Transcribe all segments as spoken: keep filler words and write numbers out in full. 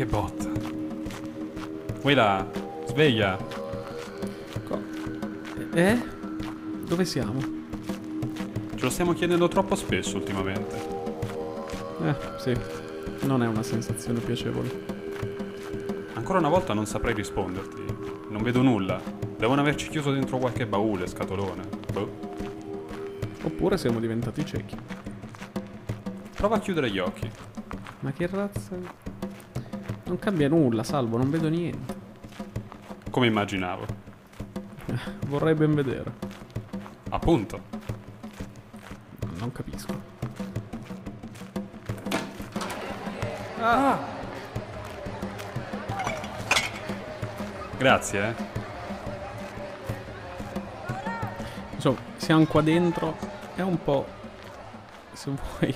Che botta. Quella, sveglia. Eh? Dove siamo? Ce lo stiamo chiedendo troppo spesso ultimamente. Eh, sì. Non è una sensazione piacevole. Ancora una volta non saprei risponderti. Non vedo nulla. Devono averci chiuso dentro qualche baule, scatolone. Boh. Oppure siamo diventati ciechi. Prova a chiudere gli occhi. Ma che razza... Non cambia nulla, Salvo, non vedo niente. Come immaginavo. Vorrei ben vedere. Appunto. Non capisco. Ah! Grazie, eh. Insomma, siamo qua dentro. È un po', se vuoi,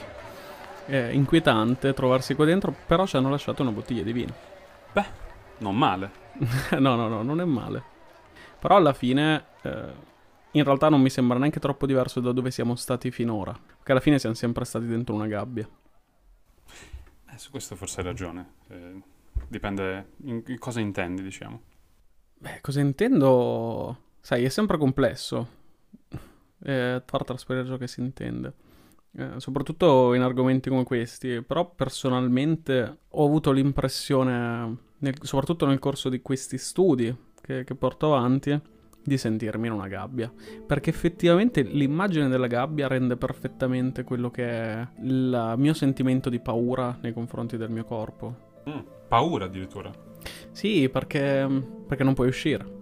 è inquietante trovarsi qua dentro, però ci hanno lasciato una bottiglia di vino. Beh, non male. No, no, no, non è male. Però alla fine, eh, in realtà non mi sembra neanche troppo diverso da dove siamo stati finora. Perché alla fine siamo sempre stati dentro una gabbia. Eh, su questo forse hai ragione. Eh, dipende in cosa intendi, diciamo. Beh, cosa intendo? Sai, è sempre complesso eh, far trasferire ciò che si intende, eh, soprattutto in argomenti come questi. Però personalmente ho avuto l'impressione, nel, soprattutto nel corso di questi studi che, che porto avanti, di sentirmi in una gabbia. Perché effettivamente l'immagine della gabbia rende perfettamente quello che è il mio sentimento di paura nei confronti del mio corpo. Mm, paura addirittura? Sì, perché, perché non puoi uscire.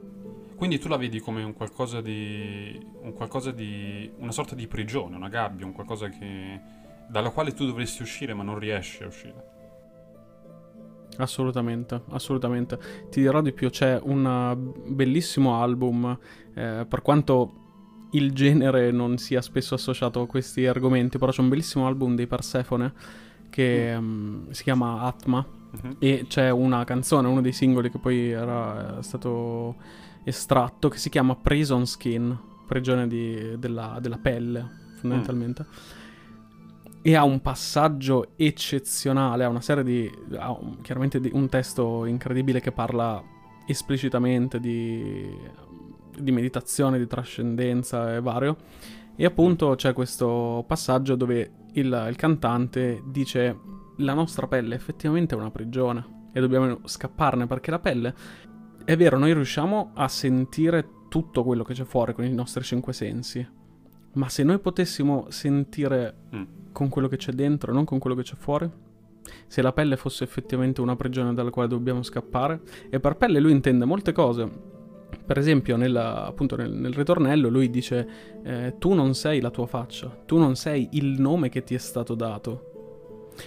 Quindi tu la vedi come un qualcosa di... un qualcosa di... una sorta di prigione, una gabbia, un qualcosa che... dalla quale tu dovresti uscire ma non riesci a uscire. Assolutamente, assolutamente. Ti dirò di più, c'è un bellissimo album, eh, per quanto il genere non sia spesso associato a questi argomenti, però c'è un bellissimo album dei Persefone che mm. mh, si chiama Atma. Uh-huh. E c'è una canzone, uno dei singoli che poi era stato estratto, che si chiama Prison Skin, prigione di, della, della pelle, fondamentalmente. Mm. E ha un passaggio eccezionale, ha una serie di... ha un, chiaramente di, un testo incredibile che parla esplicitamente di, di meditazione, di trascendenza e vario. E appunto c'è questo passaggio dove il, il cantante dice... La nostra pelle effettivamente è una prigione e dobbiamo scapparne, perché la pelle, è vero, noi riusciamo a sentire tutto quello che c'è fuori con i nostri cinque sensi, ma se noi potessimo sentire mm. con quello che c'è dentro e non con quello che c'è fuori, se la pelle fosse effettivamente una prigione dalla quale dobbiamo scappare. E per pelle lui intende molte cose. Per esempio nella, appunto nel, nel ritornello lui dice eh, tu non sei la tua faccia, tu non sei il nome che ti è stato dato.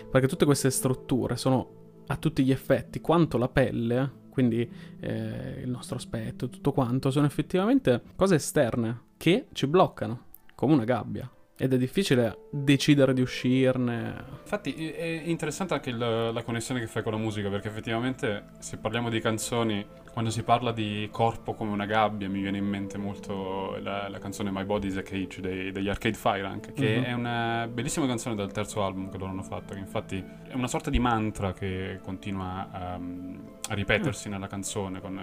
Perché tutte queste strutture sono a tutti gli effetti quanto la pelle, quindi eh, il nostro aspetto, tutto quanto, sono effettivamente cose esterne che ci bloccano, come una gabbia. Ed è difficile decidere di uscirne. Infatti è interessante anche il, la connessione che fai con la musica, perché effettivamente se parliamo di canzoni, quando si parla di corpo come una gabbia, mi viene in mente molto la, la canzone My Body is a Cage dei, degli Arcade Fire anche, che uh-huh. è una bellissima canzone dal terzo album che loro hanno fatto, che infatti è una sorta di mantra che continua a, a ripetersi uh-huh. nella canzone, con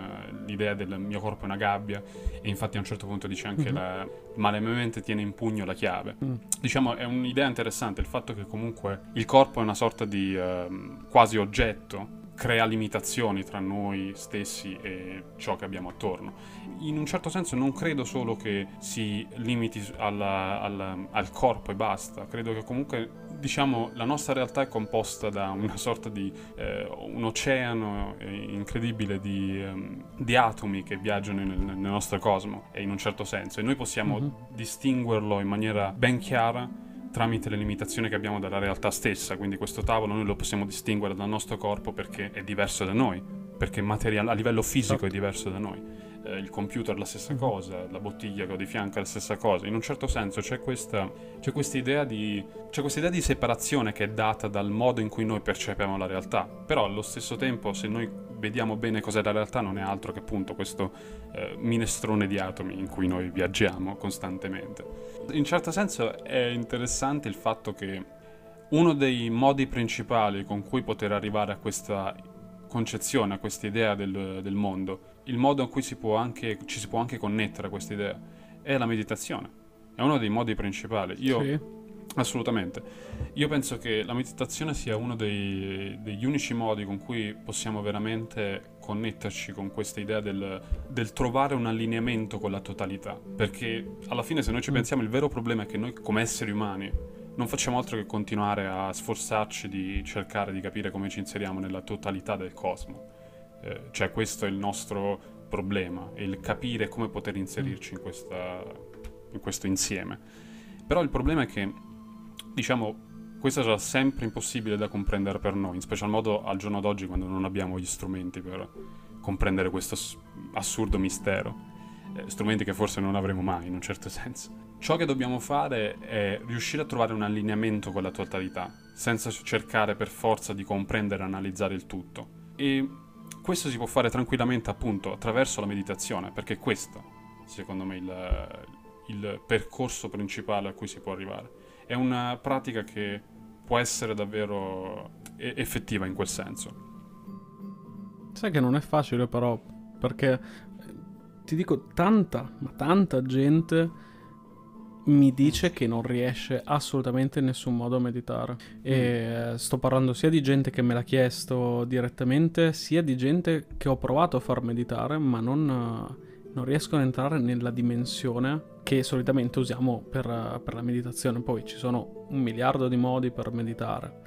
l'idea del mio corpo è una gabbia. E infatti a un certo punto dice anche uh-huh. la, ma la mia mente tiene in pugno la chiave. Diciamo è un'idea interessante il fatto che comunque il corpo è una sorta di eh, quasi oggetto, crea limitazioni tra noi stessi e ciò che abbiamo attorno. In un certo senso non credo solo che si limiti alla, alla, al corpo e basta, credo che comunque diciamo la nostra realtà è composta da una sorta di eh, un oceano incredibile di, um, di atomi che viaggiano nel, nel nostro cosmo, e in un certo senso, e noi possiamo mm-hmm. distinguerlo in maniera ben chiara tramite le limitazioni che abbiamo dalla realtà stessa. Quindi questo tavolo noi lo possiamo distinguere dal nostro corpo perché è diverso da noi, perché materiale, a livello fisico è diverso da noi, eh, il computer è la stessa cosa, la bottiglia che ho di fianco è la stessa cosa. In un certo senso c'è questa c'è questa idea di c'è questa idea di separazione che è data dal modo in cui noi percepiamo la realtà, però allo stesso tempo se noi vediamo bene cos'è la realtà non è altro che appunto questo eh, minestrone di atomi in cui noi viaggiamo costantemente. In certo senso è interessante il fatto che uno dei modi principali con cui poter arrivare a questa concezione, a questa idea del, del mondo, il modo in cui si può anche, ci si può anche connettere a questa idea, è la meditazione. È uno dei modi principali. Io, sì. Assolutamente. Io penso che la meditazione sia uno dei, degli unici modi con cui possiamo veramente connetterci con questa idea del, del trovare un allineamento con la totalità. Perché alla fine, se noi ci pensiamo, il vero problema è che noi come esseri umani non facciamo altro che continuare a sforzarci di cercare di capire come ci inseriamo nella totalità del cosmo. Eh, cioè questo è il nostro problema, è il capire come poter inserirci in, questa, in questo insieme. Però il problema è che, diciamo, questo sarà sempre impossibile da comprendere per noi, in special modo al giorno d'oggi quando non abbiamo gli strumenti per comprendere questo assurdo mistero. Eh, strumenti che forse non avremo mai, in un certo senso. Ciò che dobbiamo fare è riuscire a trovare un allineamento con la totalità, senza cercare per forza di comprendere e analizzare il tutto. E questo si può fare tranquillamente, appunto, attraverso la meditazione, perché questo, secondo me, il, il percorso principale a cui si può arrivare. È una pratica che può essere davvero effettiva in quel senso. Sai che non è facile, però, perché ti dico, tanta, ma tanta gente mi dice che non riesce assolutamente in nessun modo a meditare. E sto parlando sia di gente che me l'ha chiesto direttamente, sia di gente che ho provato a far meditare, ma non, non riescono ad entrare nella dimensione che solitamente usiamo per, per la meditazione. Poi ci sono un miliardo di modi per meditare,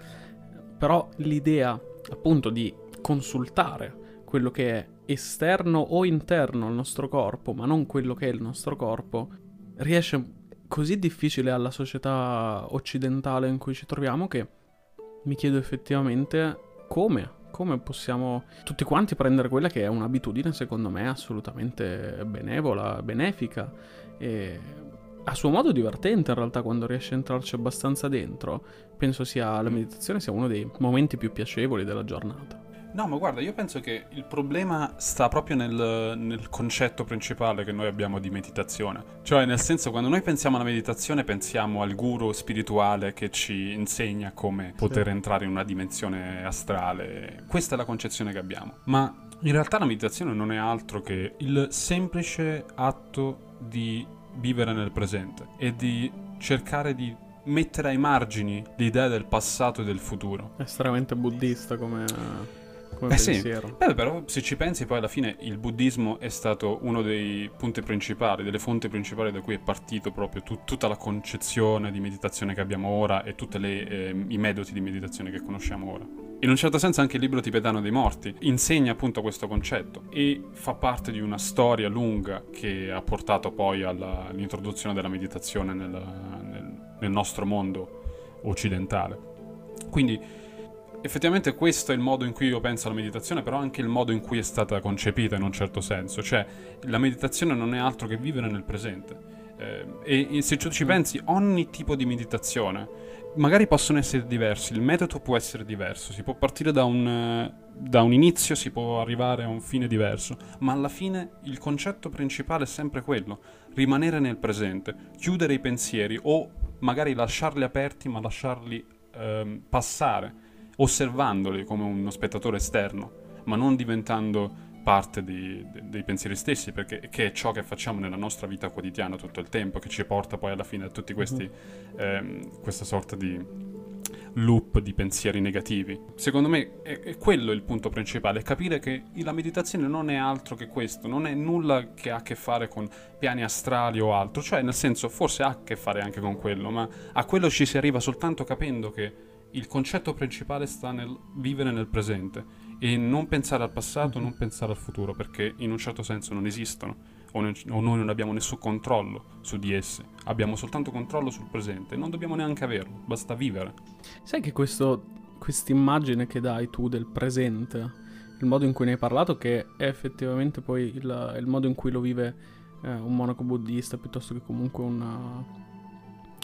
però l'idea, appunto, di consultare quello che è esterno o interno al nostro corpo, ma non quello che è il nostro corpo, riesce così difficile alla società occidentale in cui ci troviamo, che mi chiedo effettivamente come, come possiamo tutti quanti prendere quella che è un'abitudine, secondo me, assolutamente benevola, benefica e a suo modo divertente in realtà, quando riesci a entrarci abbastanza dentro. Penso sia la meditazione sia uno dei momenti più piacevoli della giornata. No, ma guarda, io penso che il problema sta proprio nel, nel concetto principale che noi abbiamo di meditazione. Cioè, nel senso, quando noi pensiamo alla meditazione, pensiamo al guru spirituale che ci insegna come poter entrare in una dimensione astrale. Questa è la concezione che abbiamo. Ma in realtà la meditazione non è altro che il semplice atto di vivere nel presente e di cercare di mettere ai margini l'idea del passato e del futuro. È estremamente buddista come... Come eh sì, Beh, però se ci pensi, poi alla fine il buddismo è stato uno dei punti principali, delle fonti principali da cui è partito proprio tu- tutta la concezione di meditazione che abbiamo ora e tutti eh, i metodi di meditazione che conosciamo ora. In un certo senso anche il libro tibetano dei morti insegna appunto questo concetto e fa parte di una storia lunga che ha portato poi alla, all'introduzione della meditazione nella, nel, nel nostro mondo occidentale. Quindi effettivamente questo è il modo in cui io penso alla meditazione, però anche il modo in cui è stata concepita in un certo senso. Cioè, la meditazione non è altro che vivere nel presente. Eh, e, e se ci pensi, ogni tipo di meditazione, magari possono essere diversi, il metodo può essere diverso, si può partire da un, da un inizio, si può arrivare a un fine diverso, ma alla fine il concetto principale è sempre quello, rimanere nel presente, chiudere i pensieri o magari lasciarli aperti, ma lasciarli ehm, passare, osservandoli come uno spettatore esterno, ma non diventando parte di, de, dei pensieri stessi, perché che è ciò che facciamo nella nostra vita quotidiana tutto il tempo, che ci porta poi alla fine a tutti questi ehm, questa sorta di loop di pensieri negativi. Secondo me è, è quello il punto principale, capire che la meditazione non è altro che questo, non è nulla che ha a che fare con piani astrali o altro, cioè nel senso forse ha a che fare anche con quello, ma a quello ci si arriva soltanto capendo che il concetto principale sta nel vivere nel presente e non pensare al passato, non pensare al futuro, perché in un certo senso non esistono o, ne, o noi non abbiamo nessun controllo su di essi, abbiamo soltanto controllo sul presente, non dobbiamo neanche averlo, basta vivere. Sai che questo, quest'immagine che dai tu del presente, il modo in cui ne hai parlato, che è effettivamente poi il, il modo in cui lo vive eh, un monaco buddista piuttosto che comunque una,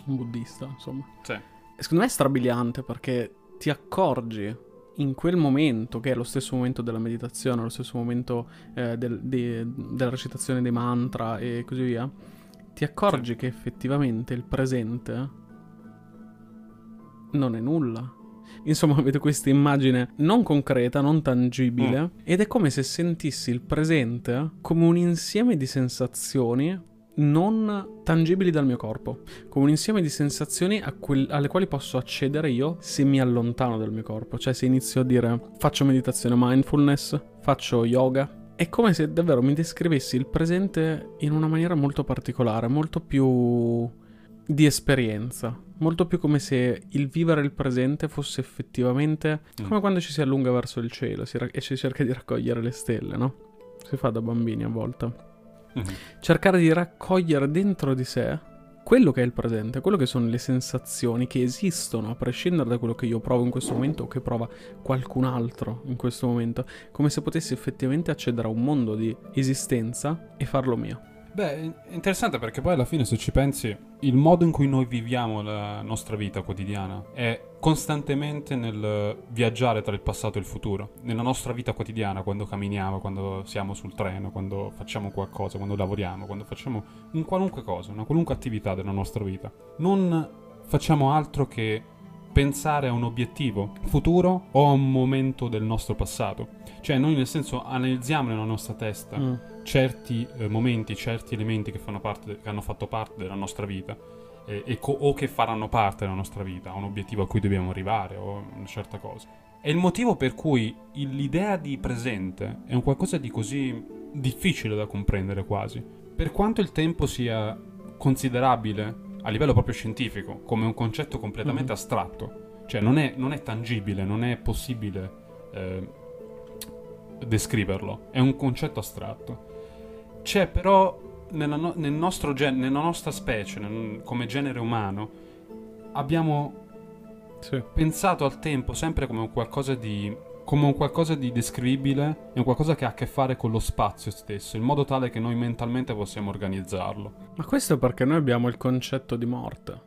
un buddista, insomma. Sì. Secondo me è strabiliante, perché ti accorgi in quel momento, che è lo stesso momento della meditazione, lo stesso momento eh, del, de, della recitazione dei mantra e così via, ti accorgi che effettivamente il presente non è nulla. Insomma, avete questa immagine non concreta, non tangibile, mm. ed è come se sentissi il presente come un insieme di sensazioni non tangibili dal mio corpo, come un insieme di sensazioni a quel, alle quali posso accedere io se mi allontano dal mio corpo. Cioè, se inizio a dire faccio meditazione mindfulness, faccio yoga, è come se davvero mi descrivessi il presente in una maniera molto particolare, molto più di esperienza, molto più come se il vivere il presente fosse effettivamente come quando ci si allunga verso il cielo si e si cerca di raccogliere le stelle, no? Si fa da bambini a volte. Mm-hmm. Cercare di raccogliere dentro di sé quello che è il presente, quello che sono le sensazioni che esistono a prescindere da quello che io provo in questo momento o che prova qualcun altro in questo momento, come se potessi effettivamente accedere a un mondo di esistenza e farlo mio. Beh, interessante, perché poi alla fine, se ci pensi, il modo in cui noi viviamo la nostra vita quotidiana è costantemente nel viaggiare tra il passato e il futuro. Nella nostra vita quotidiana, quando camminiamo, quando siamo sul treno, quando facciamo qualcosa, quando lavoriamo, quando facciamo un qualunque cosa, una qualunque attività della nostra vita, non facciamo altro che pensare a un obiettivo futuro o a un momento del nostro passato. Cioè, noi, nel senso, analizziamo nella nostra testa mm. certi eh, momenti, certi elementi che fanno parte, che hanno fatto parte della nostra vita eh, e co- o che faranno parte della nostra vita, un obiettivo a cui dobbiamo arrivare o una certa cosa. È il motivo per cui il, l'idea di presente è un qualcosa di così difficile da comprendere quasi. Per quanto il tempo sia considerabile a livello proprio scientifico come un concetto completamente mm-hmm. astratto, cioè non è, non è tangibile, non è possibile eh, descriverlo, è un concetto astratto. C'è però nella no- nel nostro gen- nella nostra specie, nel- come genere umano, abbiamo sì. pensato al tempo sempre come un qualcosa di come un qualcosa di descrivibile, è un qualcosa che ha a che fare con lo spazio stesso, in modo tale che noi mentalmente possiamo organizzarlo. Ma questo è perché noi abbiamo il concetto di morte,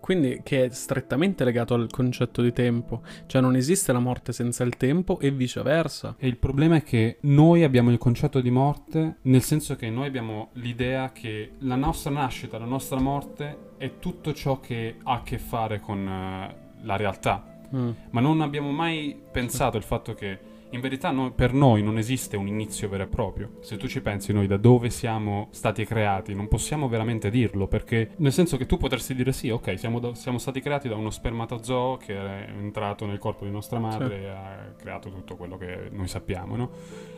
quindi, che è strettamente legato al concetto di tempo. Cioè, non esiste la morte senza il tempo e viceversa. E il problema è che noi abbiamo il concetto di morte, nel senso che noi abbiamo l'idea che la nostra nascita, la nostra morte è tutto ciò che ha a che fare con uh, la realtà. Mm. Ma non abbiamo mai pensato il fatto che in verità no, per noi non esiste un inizio vero e proprio. Se tu ci pensi, noi da dove siamo stati creati non possiamo veramente dirlo, perché nel senso che tu potresti dire sì, ok, siamo, da, siamo stati creati da uno spermatozoo che è entrato nel corpo di nostra madre sì. e ha creato tutto quello che noi sappiamo, no?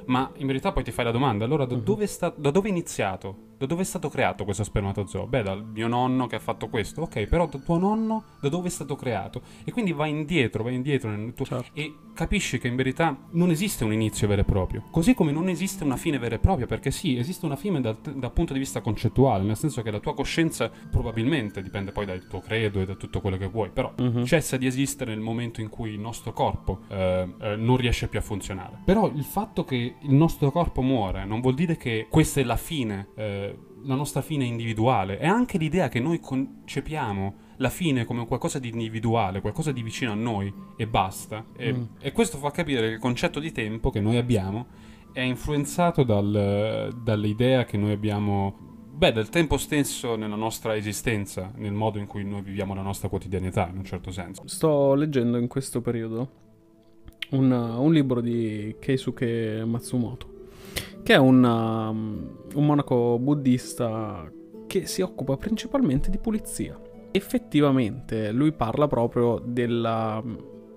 Ma in verità poi ti fai la domanda, allora da, mm-hmm. dove, è sta, da dove è iniziato? Da dove è stato creato questo spermatozoo? Beh, dal mio nonno che ha fatto questo. Ok, però da tuo nonno da dove è stato creato? E quindi vai indietro, vai indietro nel tuo... certo. E capisci che in verità non esiste un inizio vero e proprio. Così come non esiste una fine vera e propria, perché sì, esiste una fine dal, dal punto di vista concettuale, nel senso che la tua coscienza probabilmente dipende poi dal tuo credo e da tutto quello che vuoi, però mm-hmm. cessa di esistere nel momento in cui il nostro corpo eh, eh, non riesce più a funzionare. Però il fatto che il nostro corpo muore non vuol dire che questa è la fine... Eh, la nostra fine individuale. È anche l'idea che noi concepiamo la fine come qualcosa di individuale, qualcosa di vicino a noi e basta. E, mm. e questo fa capire che il concetto di tempo che noi abbiamo è influenzato dal, dall'idea che noi abbiamo, beh, del tempo stesso nella nostra esistenza, nel modo in cui noi viviamo la nostra quotidianità, in un certo senso. Sto leggendo in questo periodo un, un libro di Keisuke Matsumoto, che è un, um, un monaco buddista che si occupa principalmente di pulizia. Effettivamente lui parla proprio della,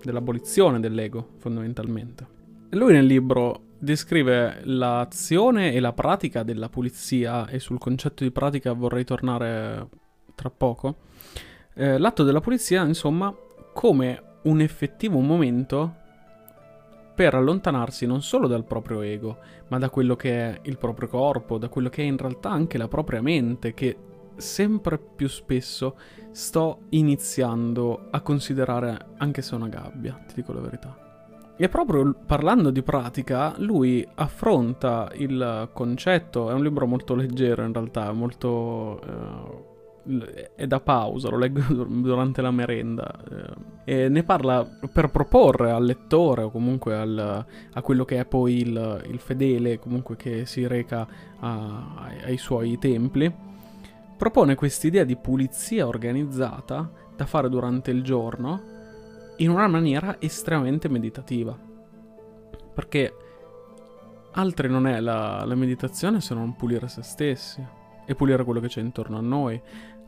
dell'abolizione dell'ego, fondamentalmente. Lui nel libro descrive l'azione e la pratica della pulizia, e sul concetto di pratica vorrei tornare tra poco, eh, l'atto della pulizia, insomma, come un effettivo momento per allontanarsi non solo dal proprio ego, ma da quello che è il proprio corpo, da quello che è in realtà anche la propria mente, che sempre più spesso sto iniziando a considerare anche se una gabbia, ti dico la verità. E proprio parlando di pratica, lui affronta il concetto, è un libro molto leggero in realtà, molto... Eh, è da pausa, lo leggo durante la merenda, eh, e ne parla per proporre al lettore o comunque al, a quello che è poi il, il fedele comunque che si reca a, ai suoi templi. Propone quest'idea di pulizia organizzata da fare durante il giorno in una maniera estremamente meditativa, perché altre non è la, la meditazione se non pulire se stessi e pulire quello che c'è intorno a noi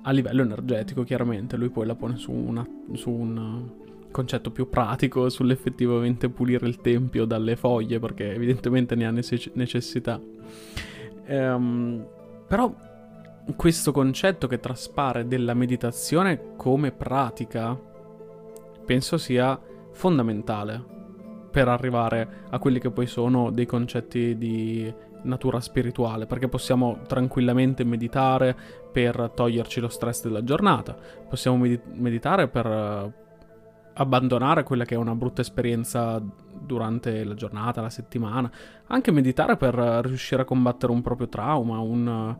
a livello energetico. Chiaramente lui poi la pone su, una, su un concetto più pratico, sull'effettivamente pulire il tempio dalle foglie, perché evidentemente ne ha necessità. Ehm, però questo concetto che traspare della meditazione come pratica penso sia fondamentale per arrivare a quelli che poi sono dei concetti di natura spirituale, perché possiamo tranquillamente meditare per toglierci lo stress della giornata, possiamo medit- meditare per abbandonare quella che è una brutta esperienza durante la giornata, la settimana, anche meditare per riuscire a combattere un proprio trauma, un,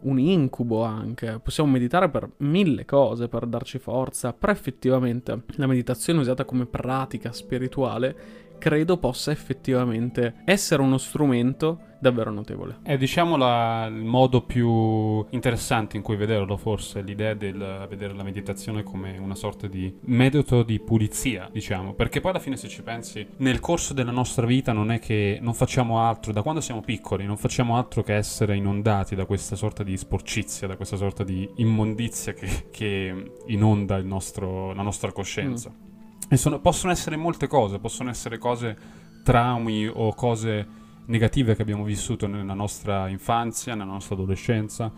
un incubo anche, possiamo meditare per mille cose, per darci forza, però effettivamente la meditazione usata come pratica spirituale credo possa effettivamente essere uno strumento davvero notevole. È diciamo la, il modo più interessante in cui vederlo, forse l'idea del vedere la meditazione come una sorta di metodo di pulizia, diciamo, perché poi alla fine se ci pensi nel corso della nostra vita non è che non facciamo altro, da quando siamo piccoli non facciamo altro che essere inondati da questa sorta di sporcizia, da questa sorta di immondizia che, che inonda il nostro, la nostra coscienza. Mm. E sono, possono essere molte cose, possono essere cose, traumi o cose negative che abbiamo vissuto nella nostra infanzia, nella nostra adolescenza,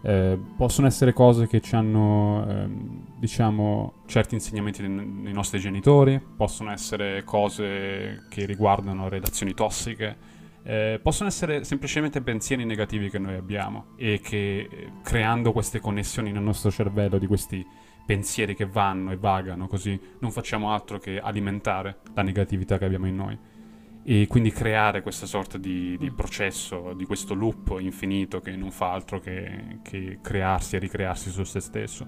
eh, possono essere cose che ci hanno, eh, diciamo, certi insegnamenti dei, dei nostri genitori, possono essere cose che riguardano relazioni tossiche, eh, possono essere semplicemente pensieri negativi che noi abbiamo e che, eh, creando queste connessioni nel nostro cervello di questi pensieri che vanno e vagano così, non facciamo altro che alimentare la negatività che abbiamo in noi e quindi creare questa sorta di, di processo, di questo loop infinito che non fa altro che, che crearsi e ricrearsi su se stesso.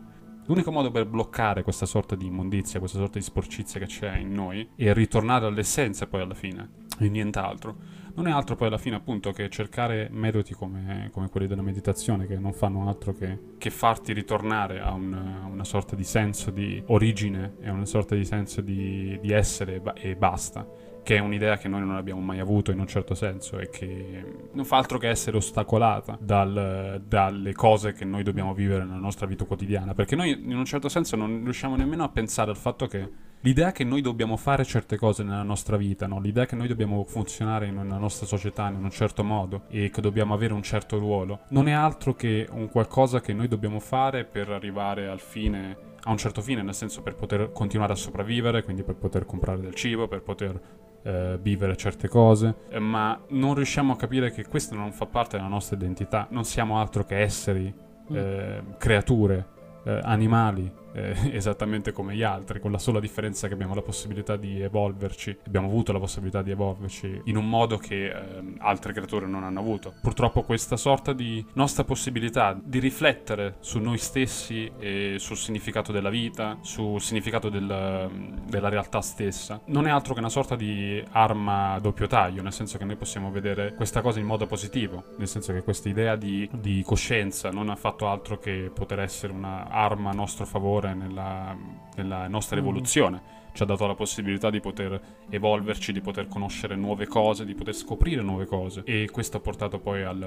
L'unico modo per bloccare questa sorta di immondizia, questa sorta di sporcizia che c'è in noi e ritornare all'essenza poi alla fine e nient'altro, non è altro poi alla fine appunto che cercare metodi come, come quelli della meditazione che non fanno altro che, che farti ritornare a un, una sorta di senso di origine e una sorta di senso di, di essere e basta, che è un'idea che noi non abbiamo mai avuto in un certo senso e che non fa altro che essere ostacolata dal, dalle cose che noi dobbiamo vivere nella nostra vita quotidiana, perché noi in un certo senso non riusciamo nemmeno a pensare al fatto che l'idea che noi dobbiamo fare certe cose nella nostra vita, no? L'idea che noi dobbiamo funzionare in una nostra società in un certo modo e che dobbiamo avere un certo ruolo, non è altro che un qualcosa che noi dobbiamo fare per arrivare al fine, a un certo fine, nel senso per poter continuare a sopravvivere, quindi per poter comprare del cibo, per poter eh, vivere certe cose, eh, ma non riusciamo a capire che questo non fa parte della nostra identità, non siamo altro che esseri, eh, creature, eh, animali, Eh, esattamente come gli altri, con la sola differenza che abbiamo la possibilità di evolverci, abbiamo avuto la possibilità di evolverci in un modo che eh, altre creature non hanno avuto. Purtroppo questa sorta di nostra possibilità di riflettere su noi stessi e sul significato della vita, sul significato del, della realtà stessa, non è altro che una sorta di arma a doppio taglio, nel senso che noi possiamo vedere questa cosa in modo positivo, nel senso che questa idea di, di coscienza non ha fatto altro che poter essere un'arma a nostro favore Nella, nella nostra evoluzione, ci ha dato la possibilità di poter evolverci, di poter conoscere nuove cose, di poter scoprire nuove cose, e questo ha portato poi al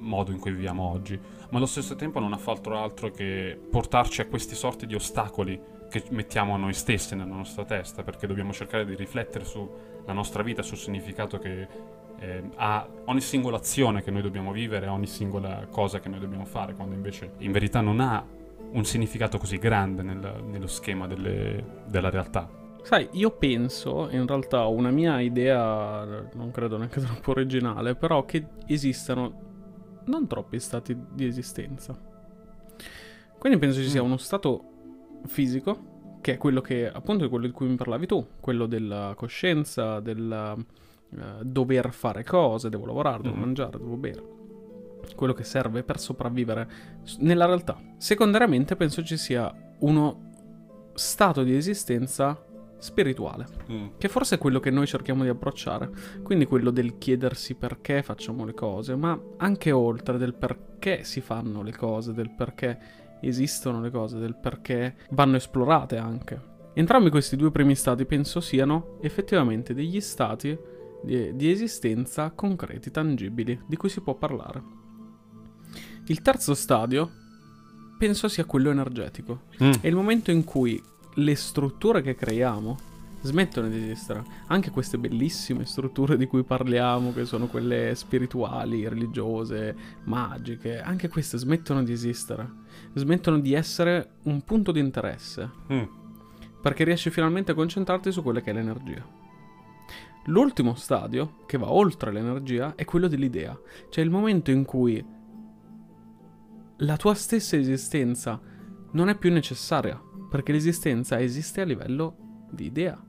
modo in cui viviamo oggi, ma allo stesso tempo non ha fatto altro che portarci a queste sorti di ostacoli che mettiamo a noi stessi nella nostra testa, perché dobbiamo cercare di riflettere sulla nostra vita, sul significato che Eh, a ogni singola azione che noi dobbiamo vivere, a ogni singola cosa che noi dobbiamo fare, quando invece in verità non ha un significato così grande nel, nello schema delle, della realtà. Sai, io penso, in realtà una mia idea, non credo neanche troppo originale, però che esistano non troppi stati di esistenza. Quindi penso ci sia uno stato fisico, che è quello che, appunto, è quello di cui mi parlavi tu, quello della coscienza, del eh, dover fare cose, devo lavorare, devo mm. mangiare, devo bere, quello che serve per sopravvivere nella realtà. Secondariamente penso ci sia uno stato di esistenza spirituale, mm. che forse è quello che noi cerchiamo di approcciare, quindi quello del chiedersi perché facciamo le cose, ma anche oltre, del perché si fanno le cose, del perché esistono le cose, del perché vanno esplorate anche. Entrambi questi due primi stati penso siano effettivamente degli stati di, di esistenza concreti, tangibili, di cui si può parlare. Il terzo stadio penso sia quello energetico. Mm. È il momento in cui le strutture che creiamo smettono di esistere. Anche queste bellissime strutture di cui parliamo, che sono quelle spirituali, religiose, magiche, anche queste smettono di esistere. Smettono di essere un punto di interesse. Mm. Perché riesci finalmente a concentrarti su quella che è l'energia. L'ultimo stadio, che va oltre l'energia, è quello dell'idea. Cioè il momento in cui la tua stessa esistenza non è più necessaria, perché l'esistenza esiste a livello di idea.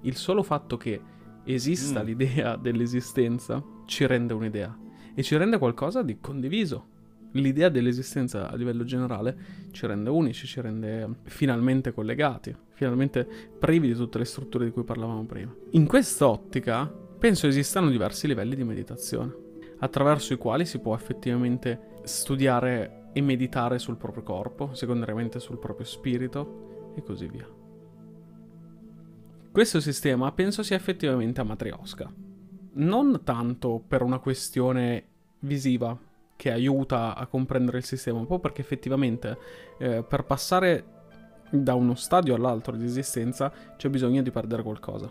Il solo fatto che esista mm. l'idea dell'esistenza ci rende un'idea e ci rende qualcosa di condiviso. L'idea dell'esistenza a livello generale ci rende unici, ci rende finalmente collegati, finalmente privi di tutte le strutture di cui parlavamo prima. In quest'ottica penso esistano diversi livelli di meditazione, attraverso i quali si può effettivamente studiare e meditare sul proprio corpo, secondariamente sul proprio spirito e così via. Questo sistema penso sia effettivamente a matrioska, non tanto per una questione visiva, che aiuta a comprendere il sistema, un po' perché effettivamente eh, per passare da uno stadio all'altro di esistenza c'è bisogno di perdere qualcosa.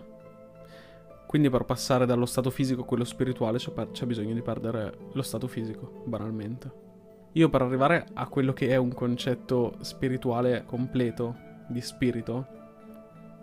Quindi per passare dallo stato fisico a quello spirituale c'è, c'è bisogno di perdere lo stato fisico, banalmente. Io per arrivare a quello che è un concetto spirituale completo di spirito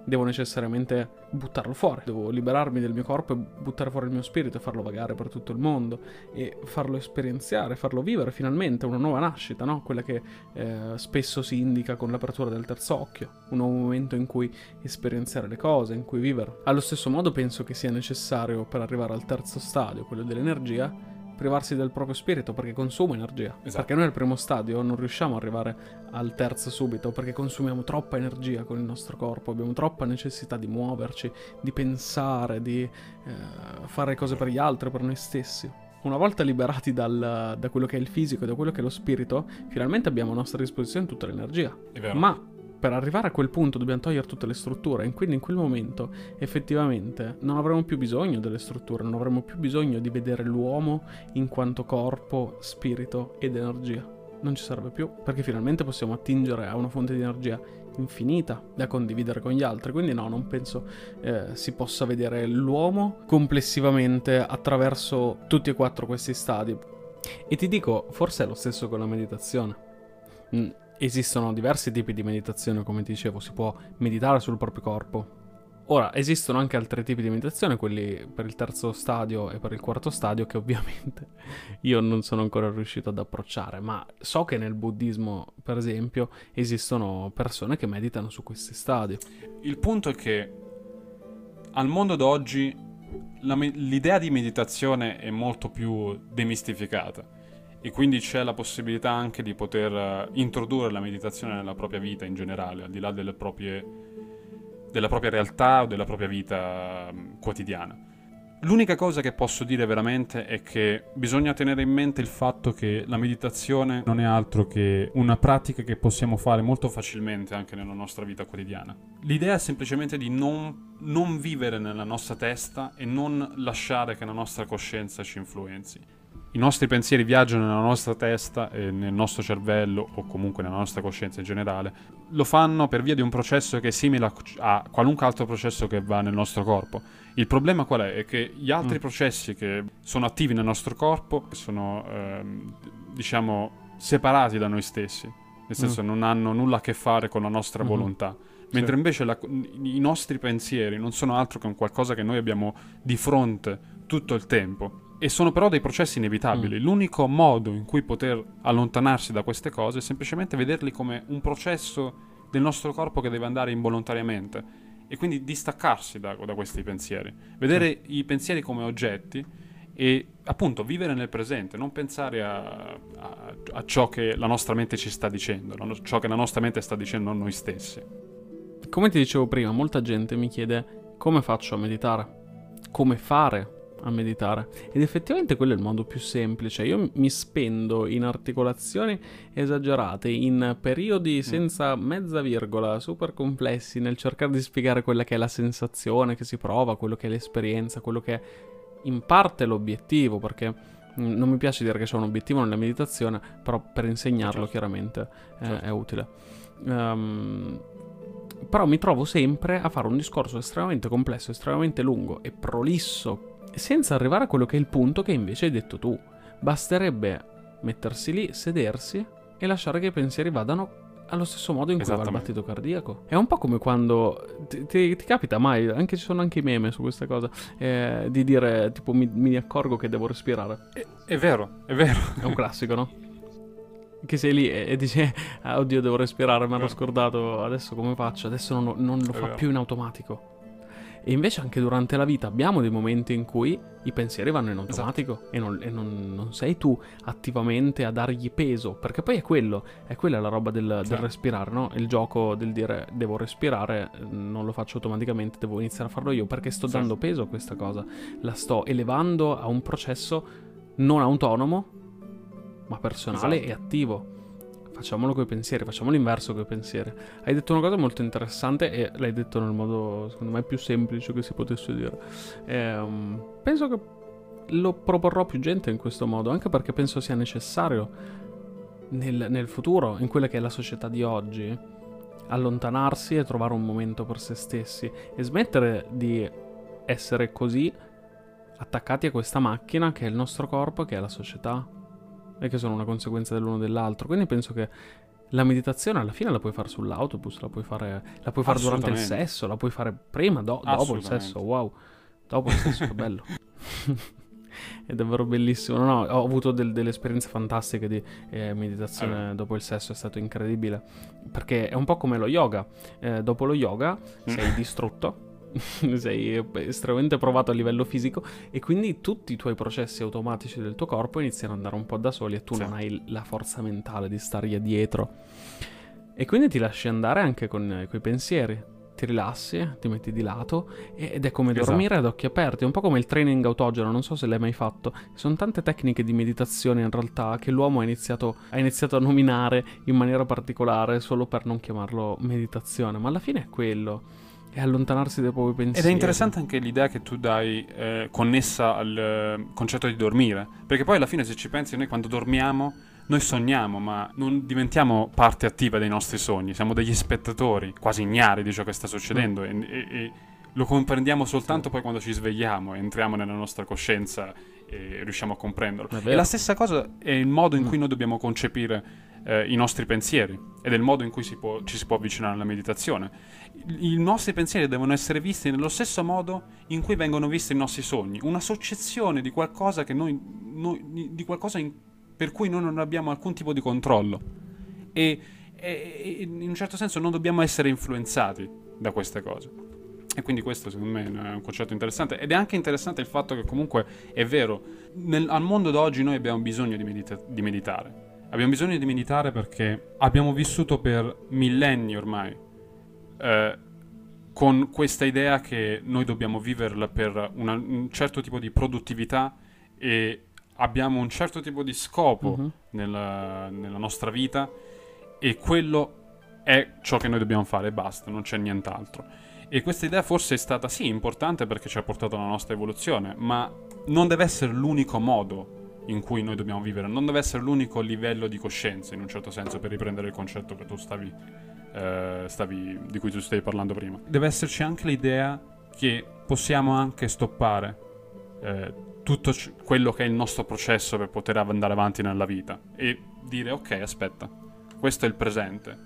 devo necessariamente buttarlo fuori, devo liberarmi del mio corpo e buttare fuori il mio spirito e farlo vagare per tutto il mondo e farlo esperienziare, farlo vivere finalmente, una nuova nascita, no? Quella che eh, spesso si indica con l'apertura del terzo occhio, un nuovo momento in cui esperienziare le cose, in cui vivere. Allo stesso modo penso che sia necessario per arrivare al terzo stadio, quello dell'energia, privarsi del proprio spirito perché consuma energia. Esatto. Perché noi al primo stadio non riusciamo ad arrivare al terzo subito perché consumiamo troppa energia con il nostro corpo, abbiamo troppa necessità di muoverci, di pensare, di eh, fare cose per gli altri, per noi stessi. Una volta liberati dal, da quello che è il fisico e da quello che è lo spirito, finalmente abbiamo a nostra disposizione tutta l'energia. Ma per arrivare a quel punto dobbiamo togliere tutte le strutture e quindi in quel momento effettivamente non avremo più bisogno delle strutture, non avremo più bisogno di vedere l'uomo in quanto corpo, spirito ed energia. Non ci serve più perché finalmente possiamo attingere a una fonte di energia infinita da condividere con gli altri, quindi no, non penso eh, si possa vedere l'uomo complessivamente attraverso tutti e quattro questi stadi. E ti dico, forse è lo stesso con la meditazione. Mm. Esistono diversi tipi di meditazione, come ti dicevo, si può meditare sul proprio corpo. Ora, esistono anche altri tipi di meditazione, quelli per il terzo stadio e per il quarto stadio, che ovviamente io non sono ancora riuscito ad approcciare, ma so che nel buddismo, per esempio, esistono persone che meditano su questi stadi. Il punto è che al mondo d'oggi la me- l'idea di meditazione è molto più demistificata. E quindi c'è la possibilità anche di poter introdurre la meditazione nella propria vita in generale, al di là delle proprie, della propria realtà o della propria vita quotidiana. L'unica cosa che posso dire veramente è che bisogna tenere in mente il fatto che la meditazione non è altro che una pratica che possiamo fare molto facilmente anche nella nostra vita quotidiana. L'idea è semplicemente di non, non vivere nella nostra testa e non lasciare che la nostra coscienza ci influenzi. I nostri pensieri viaggiano nella nostra testa e nel nostro cervello o comunque nella nostra coscienza in generale. Lo fanno per via di un processo che è simile a qualunque altro processo che va nel nostro corpo. Il problema qual è? È che gli altri mm. processi che sono attivi nel nostro corpo sono, ehm, diciamo, separati da noi stessi. Nel senso mm. non hanno nulla a che fare con la nostra mm-hmm. volontà. Mentre sì. invece la, i nostri pensieri non sono altro che un qualcosa che noi abbiamo di fronte tutto il tempo. E sono però dei processi inevitabili. Mm. L'unico modo in cui poter allontanarsi da queste cose è semplicemente vederli come un processo del nostro corpo che deve andare involontariamente e quindi distaccarsi da, da questi pensieri. Vedere sì. i pensieri come oggetti e appunto vivere nel presente, non pensare a, a, a ciò che la nostra mente ci sta dicendo, la, ciò che la nostra mente sta dicendo a noi stessi. Come ti dicevo prima, molta gente mi chiede come faccio a meditare, come fare a meditare. Ed effettivamente quello è il modo più semplice. Io mi spendo in articolazioni esagerate, in periodi senza mezza virgola, super complessi, nel cercare di spiegare quella che è la sensazione che si prova, quello che è l'esperienza, quello che è in parte l'obiettivo, perché non mi piace dire che c'è un obiettivo nella meditazione, però per insegnarlo, certo, chiaramente è, certo. è utile. Um, però mi trovo sempre a fare un discorso estremamente complesso, estremamente lungo e prolisso, senza arrivare a quello che è il punto che invece hai detto tu. Basterebbe mettersi lì, sedersi e lasciare che i pensieri vadano allo stesso modo in cui va il battito cardiaco. È un po' come quando ti, ti, ti capita mai, anche, ci sono anche i meme su questa cosa, eh, di dire tipo mi, mi accorgo che devo respirare. È, è vero, è vero. È un classico, no? Che sei lì e, e dici, ah, oddio, devo respirare, mi ero scordato, adesso come faccio? Adesso non, non lo è fa vero. più in automatico. E invece anche durante la vita abbiamo dei momenti in cui i pensieri vanno in automatico, esatto, e, non, e non, non sei tu attivamente a dargli peso, perché poi è quello, è quella la roba del, certo. del respirare, no? Il gioco del dire devo respirare, non lo faccio automaticamente, devo iniziare a farlo io, perché sto certo. dando peso a questa cosa, la sto elevando a un processo non autonomo, ma personale, esatto, e attivo. Facciamolo coi pensieri, facciamo l'inverso coi pensieri. Hai detto una cosa molto interessante e l'hai detto nel modo, secondo me, più semplice che si potesse dire. Ehm, penso che lo proporrò più gente in questo modo, anche perché penso sia necessario nel, nel futuro, in quella che è la società di oggi, allontanarsi e trovare un momento per se stessi e smettere di essere così attaccati a questa macchina che è il nostro corpo, che è la società, e che sono una conseguenza dell'uno dell'altro. Quindi penso che la meditazione alla fine la puoi fare sull'autobus, la puoi fare, la puoi fare durante il sesso, la puoi fare prima, do, dopo il sesso, wow, dopo il sesso, che bello. È davvero bellissimo. No, no, ho avuto del, delle esperienze fantastiche di eh, meditazione eh. dopo il sesso, è stato incredibile, perché è un po' come lo yoga, eh, dopo lo yoga sei distrutto, sei estremamente provato a livello fisico e quindi tutti i tuoi processi automatici del tuo corpo iniziano ad andare un po' da soli e tu sì. non hai la forza mentale di stargli dietro e quindi ti lasci andare anche con quei pensieri, ti rilassi, ti metti di lato ed è come dormire esatto. ad occhi aperti, è un po' come il training autogeno, non so se l'hai mai fatto. Sono tante tecniche di meditazione in realtà che l'uomo ha iniziato, ha iniziato a nominare in maniera particolare solo per non chiamarlo meditazione, ma alla fine è quello, e allontanarsi dai propri pensieri. Ed è interessante anche l'idea che tu dai eh, connessa al eh, concetto di dormire, perché poi alla fine, se ci pensi, noi quando dormiamo noi sogniamo, ma non diventiamo parte attiva dei nostri sogni, siamo degli spettatori quasi ignari di ciò che sta succedendo mm. e, e, e lo comprendiamo soltanto sì. poi quando ci svegliamo, entriamo nella nostra coscienza e riusciamo a comprenderlo. E la stessa cosa è il modo in mm. cui noi dobbiamo concepire Eh, i nostri pensieri ed è il modo in cui si può, ci si può avvicinare alla meditazione. I, i nostri pensieri devono essere visti nello stesso modo in cui vengono visti i nostri sogni, una soggezione di qualcosa che noi, noi di qualcosa in, per cui noi non abbiamo alcun tipo di controllo e, e, e in un certo senso non dobbiamo essere influenzati da queste cose. E quindi questo secondo me è un concetto interessante, ed è anche interessante il fatto che comunque è vero, nel, al mondo d'oggi noi abbiamo bisogno di, medita- di meditare Abbiamo bisogno di meditare perché abbiamo vissuto per millenni ormai eh, con questa idea che noi dobbiamo viverla per una, un certo tipo di produttività e abbiamo un certo tipo di scopo mm-hmm. nella, nella nostra vita e quello è ciò che noi dobbiamo fare e basta, non c'è nient'altro. E questa idea forse è stata sì importante perché ci ha portato alla nostra evoluzione, ma non deve essere l'unico modo in cui noi dobbiamo vivere, non deve essere l'unico livello di coscienza, in un certo senso, per riprendere il concetto che tu stavi, eh, stavi di cui tu stavi parlando prima. Deve esserci anche l'idea che possiamo anche stoppare eh, tutto c- quello che è il nostro processo per poter av- andare avanti nella vita e dire ok, aspetta, questo è il presente,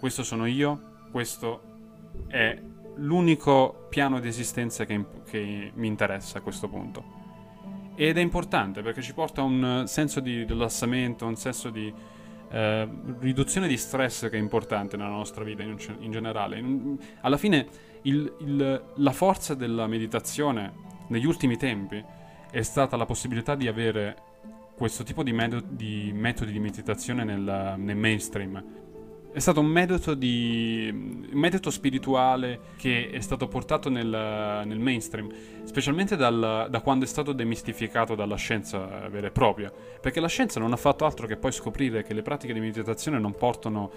questo sono io, questo è l'unico piano di esistenza che, in- che mi interessa a questo punto. Ed è importante perché ci porta a un senso di rilassamento, un senso di eh, riduzione di stress che è importante nella nostra vita in, in generale. In, alla fine il, il, la forza della meditazione negli ultimi tempi è stata la possibilità di avere questo tipo di, meto- di metodi di meditazione nel, nel mainstream. È stato un metodo, di, un metodo spirituale che è stato portato nel, nel mainstream, specialmente dal, da quando è stato demistificato dalla scienza vera e propria, perché la scienza non ha fatto altro che poi scoprire che le pratiche di meditazione non portano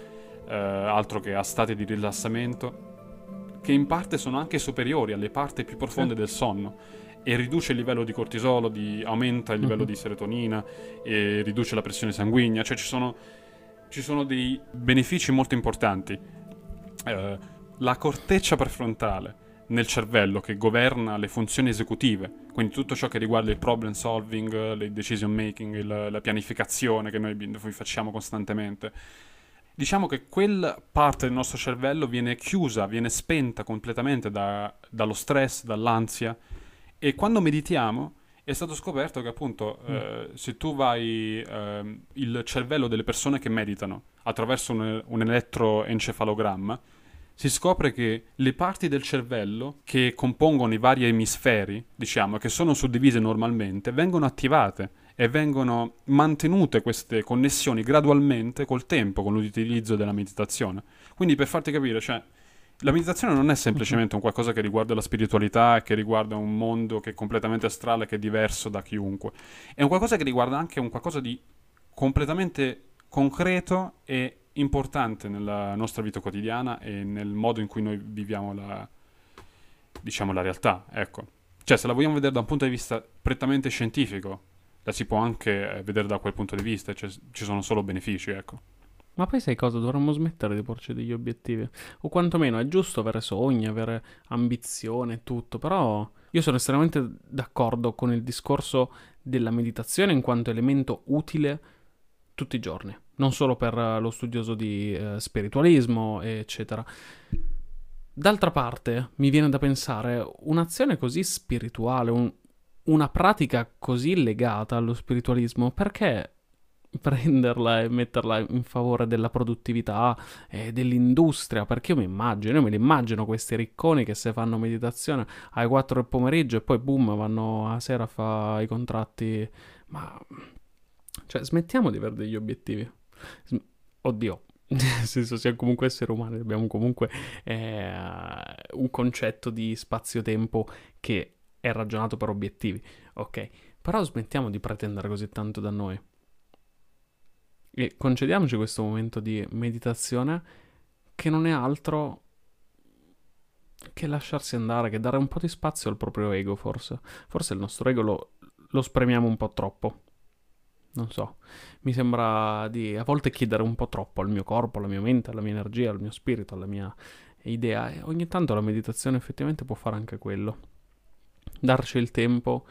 eh, altro che a stati di rilassamento, che in parte sono anche superiori alle parti più profonde del sonno, e riduce il livello di cortisolo, di, aumenta il livello mm-hmm. di serotonina, e riduce la pressione sanguigna, cioè ci sono... Ci sono dei benefici molto importanti. Eh, la corteccia prefrontale nel cervello, che governa le funzioni esecutive, quindi tutto ciò che riguarda il problem solving, il decision making, il, la pianificazione che noi facciamo costantemente, diciamo che quella parte del nostro cervello viene chiusa, viene spenta completamente da, dallo stress, dall'ansia, e quando meditiamo è stato scoperto che appunto mm. eh, se tu vai eh, il cervello delle persone che meditano attraverso un, un elettroencefalogramma, si scopre che le parti del cervello che compongono i vari emisferi, diciamo, che sono suddivise normalmente, vengono attivate e vengono mantenute queste connessioni gradualmente col tempo, con l'utilizzo della meditazione. Quindi, per farti capire, cioè, la meditazione non è semplicemente un qualcosa che riguarda la spiritualità, che riguarda un mondo che è completamente astrale, che è diverso da chiunque. È un qualcosa che riguarda anche un qualcosa di completamente concreto e importante nella nostra vita quotidiana e nel modo in cui noi viviamo la, diciamo, la realtà, ecco. Cioè, se la vogliamo vedere da un punto di vista prettamente scientifico, la si può anche vedere da quel punto di vista, cioè ci sono solo benefici, ecco. Ma poi sai cosa? Dovremmo smettere di porci degli obiettivi. O quantomeno è giusto avere sogni, avere ambizione e tutto, però io sono estremamente d'accordo con il discorso della meditazione in quanto elemento utile tutti i giorni, non solo per lo studioso di eh, spiritualismo, eccetera. D'altra parte, mi viene da pensare, un'azione così spirituale, un, una pratica così legata allo spiritualismo, perché prenderla e metterla in favore della produttività e dell'industria? Perché io mi immagino, io me li immagino questi ricconi che se fanno meditazione alle quattro del pomeriggio e poi boom vanno a sera a fare i contratti. Ma cioè, smettiamo di avere degli obiettivi. Sm... Oddio, nel senso, siamo comunque esseri umani, abbiamo comunque eh, un concetto di spazio-tempo che è ragionato per obiettivi, ok? Però smettiamo di pretendere così tanto da noi. E concediamoci questo momento di meditazione che non è altro che lasciarsi andare, che dare un po' di spazio al proprio ego, forse. Forse il nostro ego lo, lo spremiamo un po' troppo. Non so, mi sembra di a volte chiedere un po' troppo al mio corpo, alla mia mente, alla mia energia, al mio spirito, alla mia idea. E ogni tanto la meditazione effettivamente può fare anche quello. Darci il tempo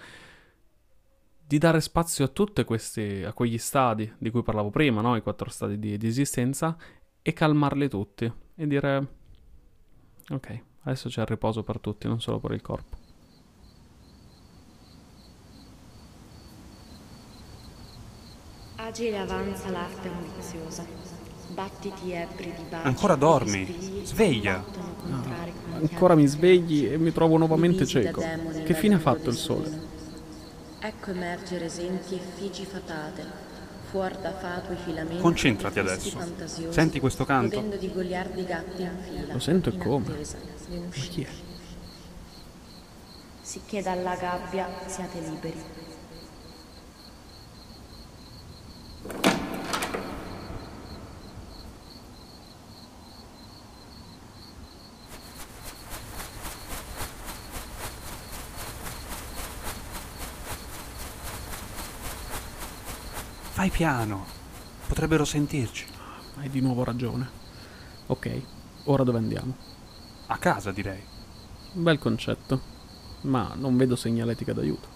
di dare spazio a tutti questi, a quegli stadi di cui parlavo prima, no? I quattro stadi di, di esistenza, e calmarli tutti e dire ok, adesso c'è il riposo per tutti, non solo per il corpo. Agile avanza l'arte ambiziosa, battiti ebri di bacio. Ancora dormi, sveglia. No. Ancora mi svegli e mi trovo nuovamente cieco. Che fine ha fatto il sole? Ecco emergere esenti effigi fatate, fuor da fatui filamenti. Concentrati adesso. Senti questo canto? Di goliardi gatti in fila. Lo sento e come? Ma chi è? Sicché dalla gabbia siate liberi. Fai piano, potrebbero sentirci. Hai di nuovo ragione. Ok, ora dove andiamo? A casa, direi. Bel concetto, ma non vedo segnaletica d'aiuto.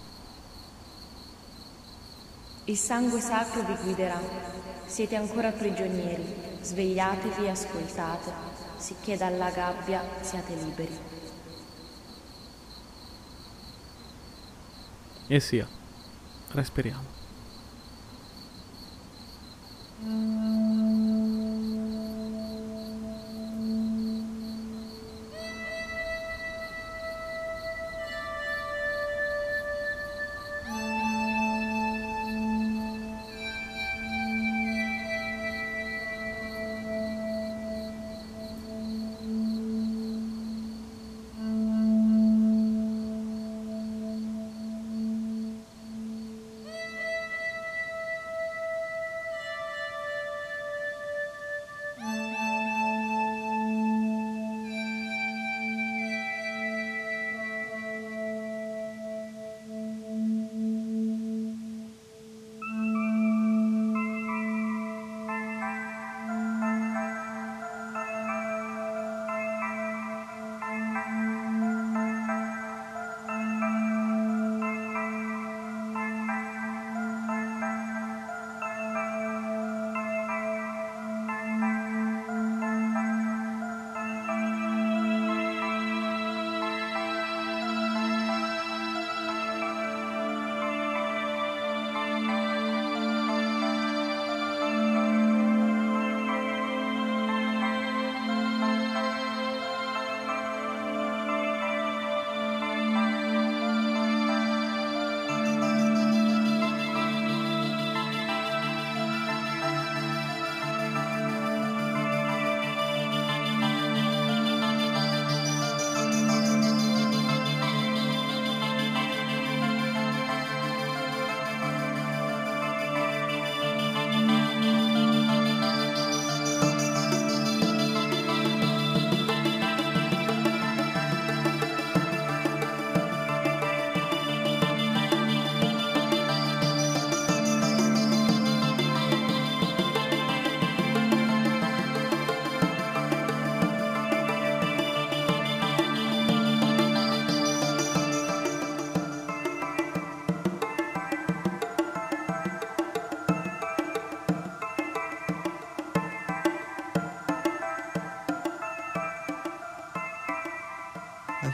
Il sangue sacro vi guiderà. Siete ancora prigionieri. Svegliatevi e ascoltate, sicché dalla gabbia siate liberi. E sia, respiriamo.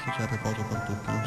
associate foto con tutti.